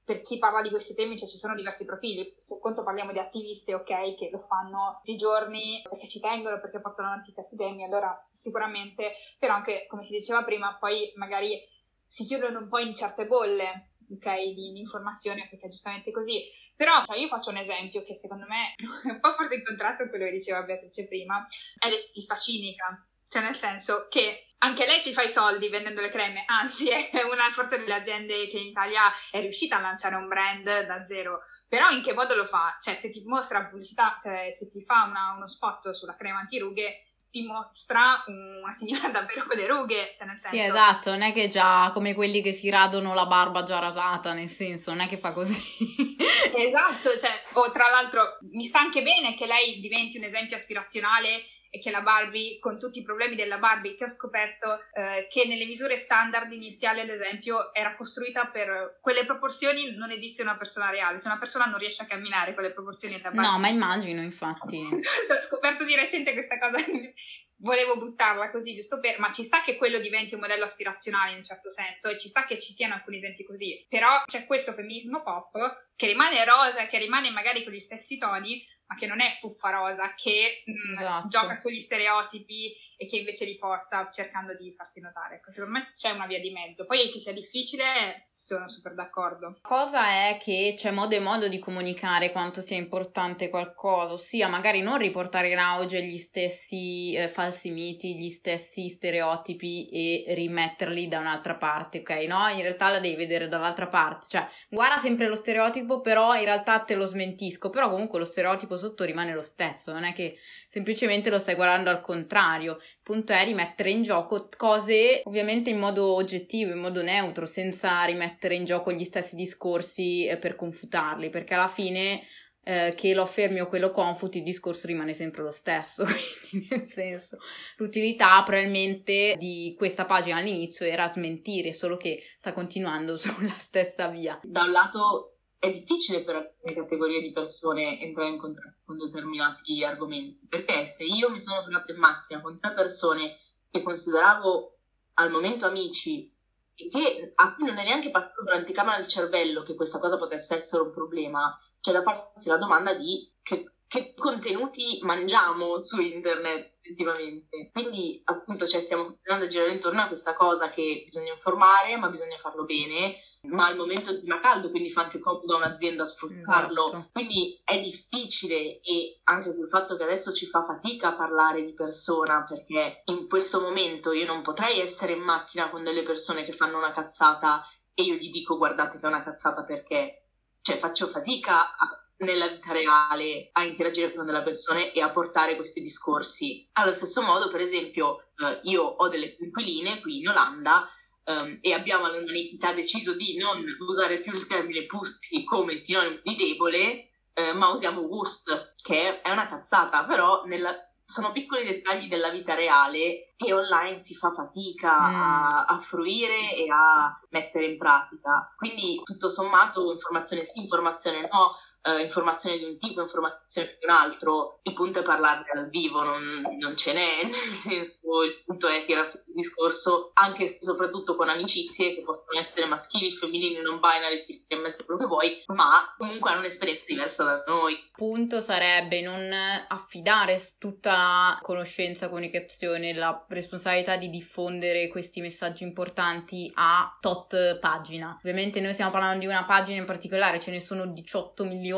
per chi parla di questi temi, cioè, ci sono diversi profili. Per conto parliamo di attiviste, ok, che lo fanno tutti i giorni perché ci tengono, perché portano avanti certi temi, allora sicuramente, però anche, come si diceva prima, poi magari si chiudono un po' in certe bolle, ok, di informazione, perché è giustamente così. Però, cioè, io faccio un esempio che secondo me è un po' forse in contrasto con quello che diceva Beatrice prima, è l'artista cinica. Cioè, nel senso che anche lei ci fa i soldi vendendo le creme, anzi è una forse delle aziende che in Italia è riuscita a lanciare un brand da zero, però in che modo lo fa? Cioè, se ti mostra pubblicità, cioè se ti fa uno spot sulla crema antirughe, ti mostra una signora davvero con le rughe, cioè nel senso... Sì, esatto, non è che già come quelli che si radono la barba già rasata, nel senso, non è che fa così. Esatto, cioè, o tra l'altro mi sta anche bene che lei diventi un esempio aspirazionale e che la Barbie, con tutti i problemi della Barbie, che ho scoperto che nelle misure standard iniziali, ad esempio, era costruita per quelle proporzioni, non esiste una persona reale, cioè una persona non riesce a camminare con le proporzioni della Barbie. No, ma immagino, infatti. L'ho scoperto di recente questa cosa, volevo buttarla così, giusto per... Ma ci sta che quello diventi un modello aspirazionale in un certo senso, e ci sta che ci siano alcuni esempi così, però c'è questo femminismo pop che rimane rosa, che rimane magari con gli stessi toni, ma che non è fuffarosa, che esatto, gioca sugli stereotipi e che invece li forza cercando di farsi notare. Ecco, secondo me c'è una via di mezzo. Poi che sia difficile, sono super d'accordo. La cosa è che c'è modo e modo di comunicare quanto sia importante qualcosa, ossia magari non riportare in auge gli stessi falsi miti, gli stessi stereotipi e rimetterli da un'altra parte, ok? No, in realtà la devi vedere dall'altra parte, cioè guarda sempre lo stereotipo, però in realtà te lo smentisco, però comunque lo stereotipo sotto rimane lo stesso, non è che semplicemente lo stai guardando al contrario. Il punto è rimettere in gioco cose ovviamente in modo oggettivo, in modo neutro, senza rimettere in gioco gli stessi discorsi per confutarli, perché alla fine che lo affermi o che lo confuti, il discorso rimane sempre lo stesso. Quindi, nel senso, l'utilità probabilmente di questa pagina all'inizio era smentire, solo che sta continuando sulla stessa via. Da un lato è difficile per alcune categorie di persone entrare in contatto con determinati argomenti, perché se io mi sono trovata in macchina con tre persone che consideravo al momento amici e che a cui non è neanche partito per l'anticamera del cervello che questa cosa potesse essere un problema, c'è da farsi la domanda di che contenuti mangiamo su internet effettivamente. Quindi appunto, cioè, stiamo continuando a girare intorno a questa cosa che bisogna informare, ma bisogna farlo bene, ma al momento prima caldo, quindi fa anche comodo a un'azienda sfruttarlo. Esatto. Quindi è difficile, e anche per il fatto che adesso ci fa fatica a parlare di persona, perché in questo momento io non potrei essere in macchina con delle persone che fanno una cazzata e io gli dico guardate che è una cazzata, perché cioè faccio fatica nella vita reale a interagire con delle persone e a portare questi discorsi. Allo stesso modo, per esempio, io ho delle coinquiline qui in Olanda e abbiamo all'unanimità deciso di non usare più il termine pussy come sinonimo di debole, ma usiamo wust, che è una cazzata, però sono piccoli dettagli della vita reale che online si fa fatica a fruire e a mettere in pratica. Quindi tutto sommato informazione sì, informazione no, informazione di un tipo, informazione di un altro, il punto è parlarne dal vivo, non ce n'è, nel senso, il punto è tirare il discorso anche e soprattutto con amicizie che possono essere maschili, femminili, non binary, ti in mezzo quello che vuoi, ma comunque hanno un'esperienza diversa da noi. Il punto sarebbe non affidare tutta la conoscenza, comunicazione, la responsabilità di diffondere questi messaggi importanti a tot pagina. Ovviamente noi stiamo parlando di una pagina in particolare, ce ne sono 18 milioni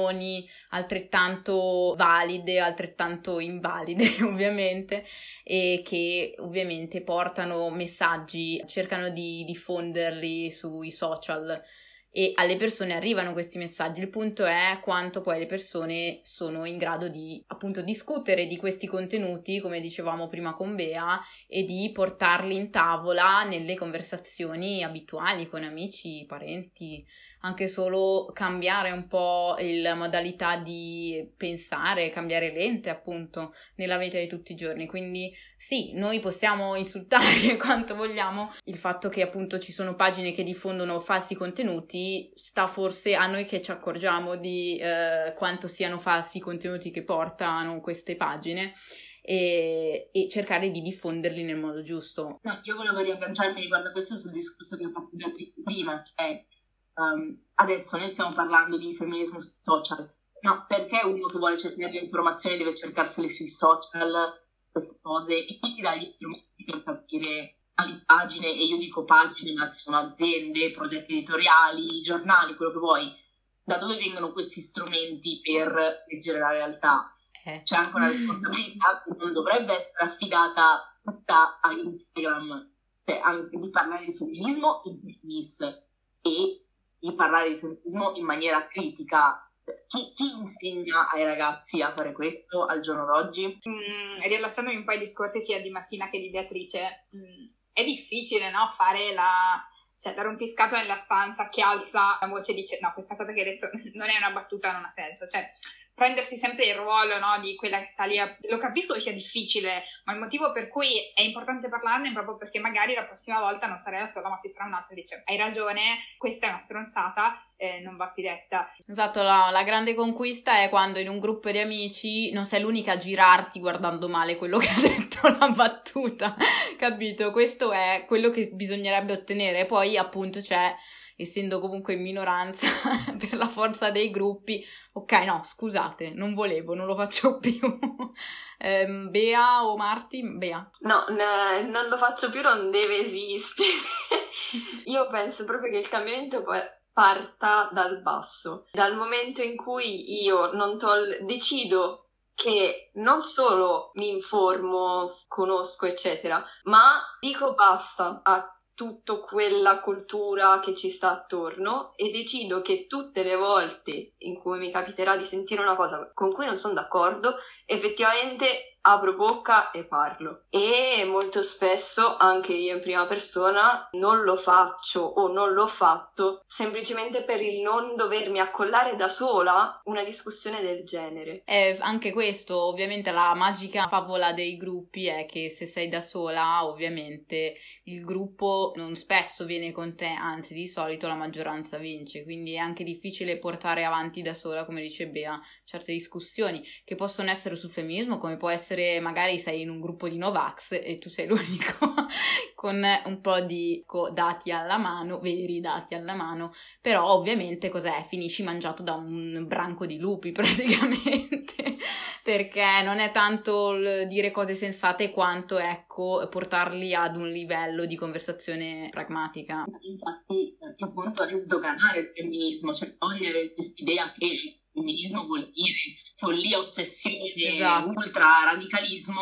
altrettanto valide, altrettanto invalide ovviamente, e che ovviamente portano messaggi, cercano di diffonderli sui social. e alle persone arrivano questi messaggi. Il punto è quanto poi le persone sono in grado di appunto discutere di questi contenuti, come dicevamo prima con Bea, e di portarli in tavola nelle conversazioni abituali con amici, parenti, anche solo cambiare un po' la modalità di pensare, cambiare lente appunto nella vita di tutti i giorni. Quindi sì, noi possiamo insultare quanto vogliamo, il fatto che appunto ci sono pagine che diffondono falsi contenuti sta forse a noi che ci accorgiamo di quanto siano falsi i contenuti che portano queste pagine e cercare di diffonderli nel modo giusto. No, io volevo riagganciarmi riguardo a questo sul discorso che ho fatto prima, cioè adesso noi stiamo parlando di femminismo social, ma perché uno che vuole cercare di informazioni deve cercarsele sui social queste cose, e chi ti dà gli strumenti per capire tali pagine? E io dico pagine, ma sono aziende, progetti editoriali, giornali, quello che vuoi. Da dove vengono questi strumenti per leggere la realtà? C'è anche una responsabilità che non dovrebbe essere affidata tutta a Instagram, cioè anche di parlare di femminismo in primis e di parlare di femminismo in maniera critica. Chi insegna ai ragazzi a fare questo al giorno d'oggi? Rilassandomi un po' ai discorsi sia di Martina che di Beatrice, è difficile, no? Fare la rompiscatola nella stanza che alza la voce e dice no, questa cosa che hai detto non è una battuta, non ha senso, cioè prendersi sempre il ruolo, no, di quella che sta lì lo capisco che sia difficile, ma il motivo per cui è importante parlarne è proprio perché magari la prossima volta non sarai la sola, ma ci sarà un'altra, dice hai ragione, questa è una stronzata, non va più detta. Esatto, la grande conquista è quando in un gruppo di amici non sei l'unica a girarti guardando male quello che ha detto la battuta, capito? Questo è quello che bisognerebbe ottenere. Poi appunto c'è, essendo comunque in minoranza per la forza dei gruppi, ok, no, scusate, non volevo, non lo faccio più. Bea o Marti? Bea. No, non lo faccio più, non deve esistere. Io penso proprio che il cambiamento parta dal basso, dal momento in cui io non decido che non solo mi informo, conosco, eccetera, ma dico basta a tutta quella cultura che ci sta attorno e decido che tutte le volte in cui mi capiterà di sentire una cosa con cui non sono d'accordo, effettivamente apro bocca e parlo. E molto spesso anche io in prima persona non lo faccio o non l'ho fatto semplicemente per il non dovermi accollare da sola una discussione del genere. Anche questo, ovviamente la magica favola dei gruppi è che se sei da sola ovviamente il gruppo non spesso viene con te, anzi di solito la maggioranza vince, quindi è anche difficile portare avanti da sola, come dice Bea, certe discussioni che possono essere sul femminismo, come può essere magari sei in un gruppo di Novax e tu sei l'unico con un po' di dati alla mano, veri dati alla mano, però ovviamente cos'è? Finisci mangiato da un branco di lupi praticamente, perché non è tanto dire cose sensate quanto, ecco, portarli ad un livello di conversazione pragmatica. Infatti appunto è sdoganare il femminismo, cioè togliere quest'idea che femminismo vuol dire follia, ossessione, esatto, ultra radicalismo,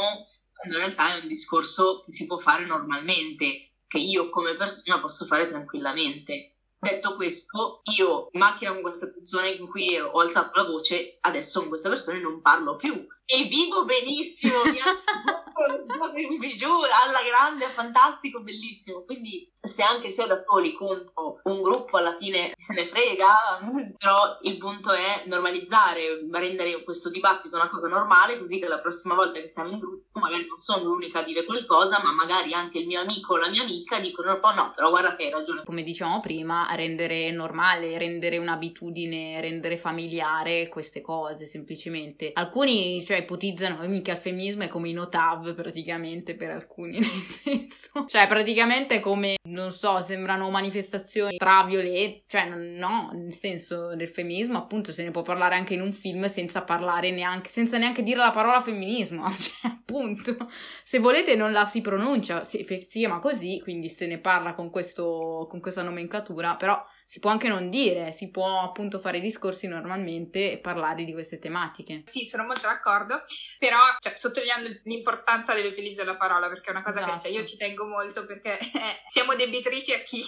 quando in realtà è un discorso che si può fare normalmente, che io come persona posso fare tranquillamente. Detto questo, io in macchina con questa persona in cui ho alzato la voce, adesso con questa persona non parlo più e vivo benissimo, mi ascolto, mi giuro, alla grande, fantastico, bellissimo. Quindi se anche si è da soli contro un gruppo, alla fine se ne frega, però il punto è normalizzare, rendere questo dibattito una cosa normale, così che la prossima volta che siamo in gruppo magari non sono l'unica a dire qualcosa, ma magari anche il mio amico o la mia amica dicono un po' no, però guarda che hai ragione. Come dicevamo prima, rendere normale, rendere un'abitudine, rendere familiare queste cose semplicemente. Alcuni, cioè, ipotizzano mica il femminismo è come i no-tav praticamente per alcuni, nel senso, cioè praticamente come, non so, sembrano manifestazioni tra violette, cioè no, nel senso del femminismo appunto se ne può parlare anche in un film senza parlare neanche, senza neanche dire la parola femminismo, cioè appunto se volete non la si pronuncia, si chiama così, quindi se ne parla con questa nomenclatura, però si può anche non dire, si può appunto fare discorsi normalmente e parlare di queste tematiche. Sì, sono molto d'accordo, però cioè, sottolineando l'importanza dell'utilizzo della parola, perché è una cosa, esatto, che cioè, io ci tengo molto, perché siamo debitrici a chi?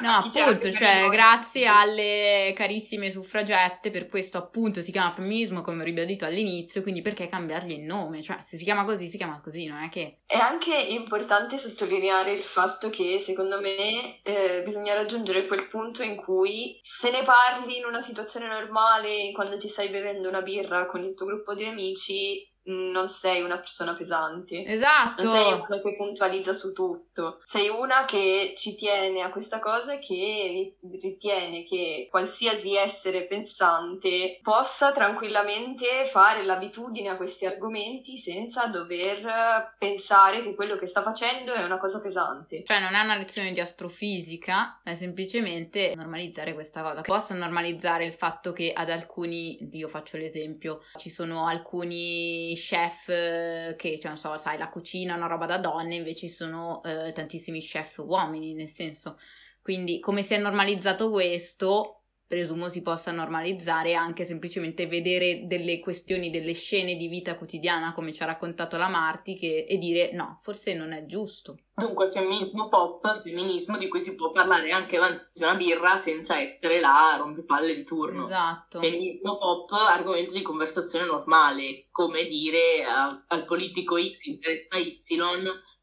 No, appunto, cioè grazie alle carissime suffragette, per questo appunto si chiama femminismo, come ho ribadito all'inizio, quindi perché cambiargli il nome? Cioè, se si chiama così, si chiama così, non è che... È anche importante sottolineare il fatto che, secondo me, bisogna raggiungere quel punto in cui se ne parli in una situazione normale, quando ti stai bevendo una birra con il tuo gruppo di amici... Non sei una persona pesante. Esatto. Non sei una che puntualizza su tutto. Sei una che ci tiene a questa cosa, che ritiene che qualsiasi essere pensante possa tranquillamente fare l'abitudine a questi argomenti senza dover pensare che quello che sta facendo è una cosa pesante. Cioè non è una lezione di astrofisica, è semplicemente normalizzare questa cosa. Che possa normalizzare il fatto che ad alcuni, io faccio l'esempio, ci sono alcuni chef che, cioè non so, sai, la cucina è una roba da donne, invece sono tantissimi chef uomini, nel senso, quindi come si è normalizzato questo, presumo si possa normalizzare anche semplicemente vedere delle questioni, delle scene di vita quotidiana come ci ha raccontato la Marti, che, e dire no, forse non è giusto. Dunque femminismo pop, femminismo di cui si può parlare anche davanti a una birra senza essere là rompipalle di turno. Esatto. Femminismo pop, argomento di conversazione normale, come dire al politico X interessa Y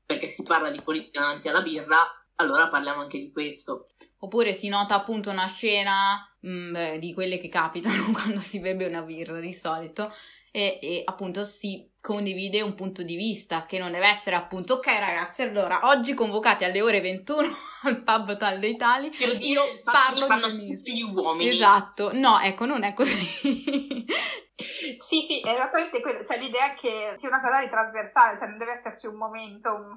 perché si parla di politica davanti alla birra, allora parliamo anche di questo. Oppure si nota appunto una scena di quelle che capitano quando si beve una birra di solito e appunto si condivide un punto di vista che non deve essere appunto ok ragazzi, allora oggi convocati alle ore 21 al pub tal dei tali, io parlo di gli uomini. Esatto, no, ecco, non è così. Sì, sì, esattamente quello, cioè l'idea che sia una cosa di trasversale, cioè non deve esserci un momentum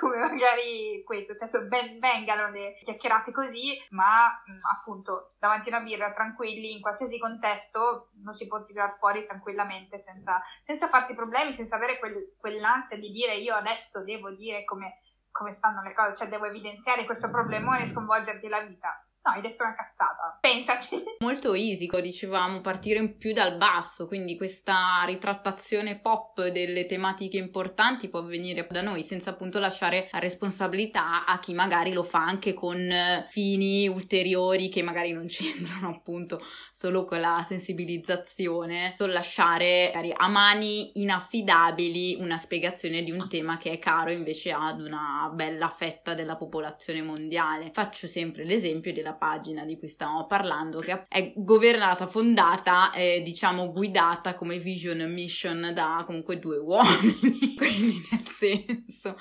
come magari questo, cioè ben vengano le chiacchierate così, ma appunto davanti a una birra tranquilli in qualsiasi contesto non si può tirare fuori tranquillamente senza farsi problemi, senza avere quell'ansia di dire io adesso devo dire come stanno le cose, cioè devo evidenziare questo problemone e sconvolgerti la vita. No, hai detto una cazzata, pensaci. Molto easy, dicevamo, partire in più dal basso, quindi questa ritrattazione pop delle tematiche importanti può avvenire da noi, senza appunto lasciare responsabilità a chi magari lo fa anche con fini ulteriori che magari non c'entrano appunto solo con la sensibilizzazione, o lasciare magari a mani inaffidabili una spiegazione di un tema che è caro invece ad una bella fetta della popolazione mondiale. Faccio sempre l'esempio della pagina di cui stavamo parlando, che è governata, fondata e diciamo guidata come vision mission da comunque due uomini, quindi nel senso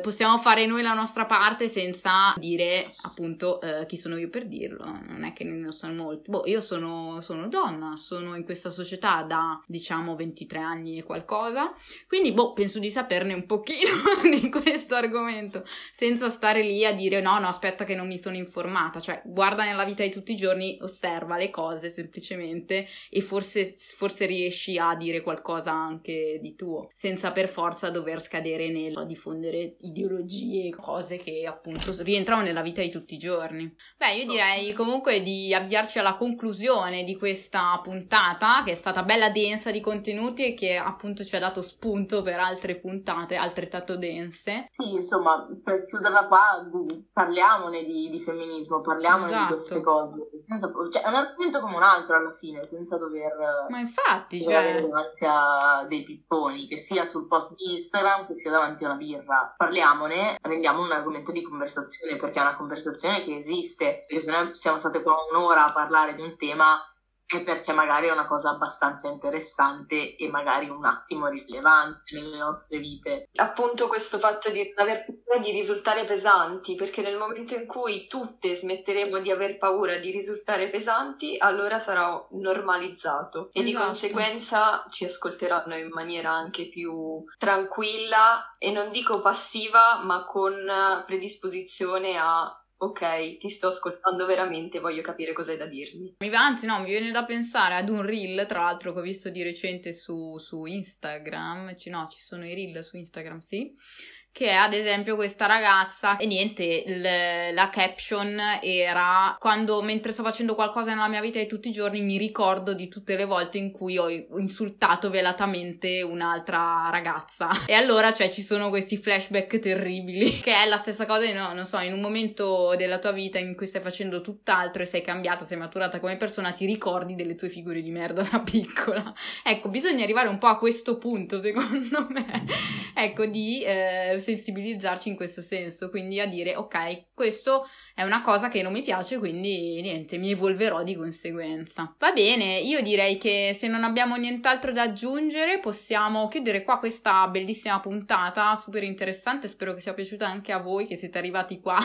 possiamo fare noi la nostra parte senza dire appunto chi sono io per dirlo, non è che ne sono molto, io sono donna, sono in questa società da diciamo 23 anni e qualcosa, quindi penso di saperne un pochino di questo argomento, senza stare lì a dire no aspetta che non mi sono informata, cioè guarda nella vita di tutti i giorni, osserva le cose semplicemente e forse riesci a dire qualcosa anche di tuo, senza per forza dover scadere nel diffondere ideologie, cose che appunto rientrano nella vita di tutti i giorni. Io direi comunque di avviarci alla conclusione di questa puntata, che è stata bella densa di contenuti e che appunto ci ha dato spunto per altre puntate altrettanto dense. Sì, insomma, per chiuderla qua parliamone di femminismo, parliamone esatto. Di queste cose, senza, cioè, è un argomento come un altro alla fine, senza dover avere l'ansia dei pipponi, che sia sul post di Instagram, che sia davanti a una birra, parliamone, rendiamo un argomento di conversazione, perché è una conversazione che esiste, perché se noi siamo state qua un'ora a parlare di un tema è perché magari è una cosa abbastanza interessante e magari un attimo rilevante nelle nostre vite. Appunto questo fatto di aver paura di risultare pesanti, perché nel momento in cui tutte smetteremo di aver paura di risultare pesanti, allora sarà normalizzato e esatto. Di conseguenza ci ascolteranno in maniera anche più tranquilla e non dico passiva, ma con predisposizione a ok, ti sto ascoltando veramente, voglio capire cosa hai da dirmi. Mi viene da pensare ad un reel, tra l'altro, che ho visto di recente su Instagram. Ci sono i reel su Instagram, sì. che è ad esempio questa ragazza, e niente, la caption era: quando, mentre sto facendo qualcosa nella mia vita di tutti i giorni, mi ricordo di tutte le volte in cui ho insultato velatamente un'altra ragazza. E allora, cioè, ci sono questi flashback terribili, che è la stessa cosa di, no, non so, in un momento della tua vita in cui stai facendo tutt'altro e sei cambiata, sei maturata come persona, ti ricordi delle tue figure di merda da piccola. Ecco, bisogna arrivare un po' a questo punto, secondo me, ecco, di sensibilizzarci in questo senso, quindi a dire: ok, questo è una cosa che non mi piace, quindi niente, mi evolverò di conseguenza. Va bene, io direi che se non abbiamo nient'altro da aggiungere possiamo chiudere qua questa bellissima puntata, super interessante, spero che sia piaciuta anche a voi che siete arrivati qua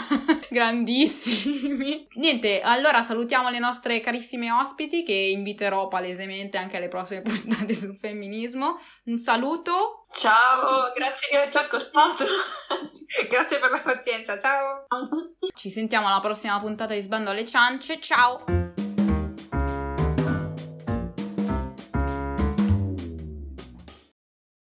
grandissimi. Niente, allora salutiamo le nostre carissime ospiti, che inviterò palesemente anche alle prossime puntate sul femminismo. Un saluto. Ciao, grazie di averci ascoltato. Grazie per la pazienza, ciao. Ci sentiamo alla prossima puntata di Sbando alle Ciance, ciao.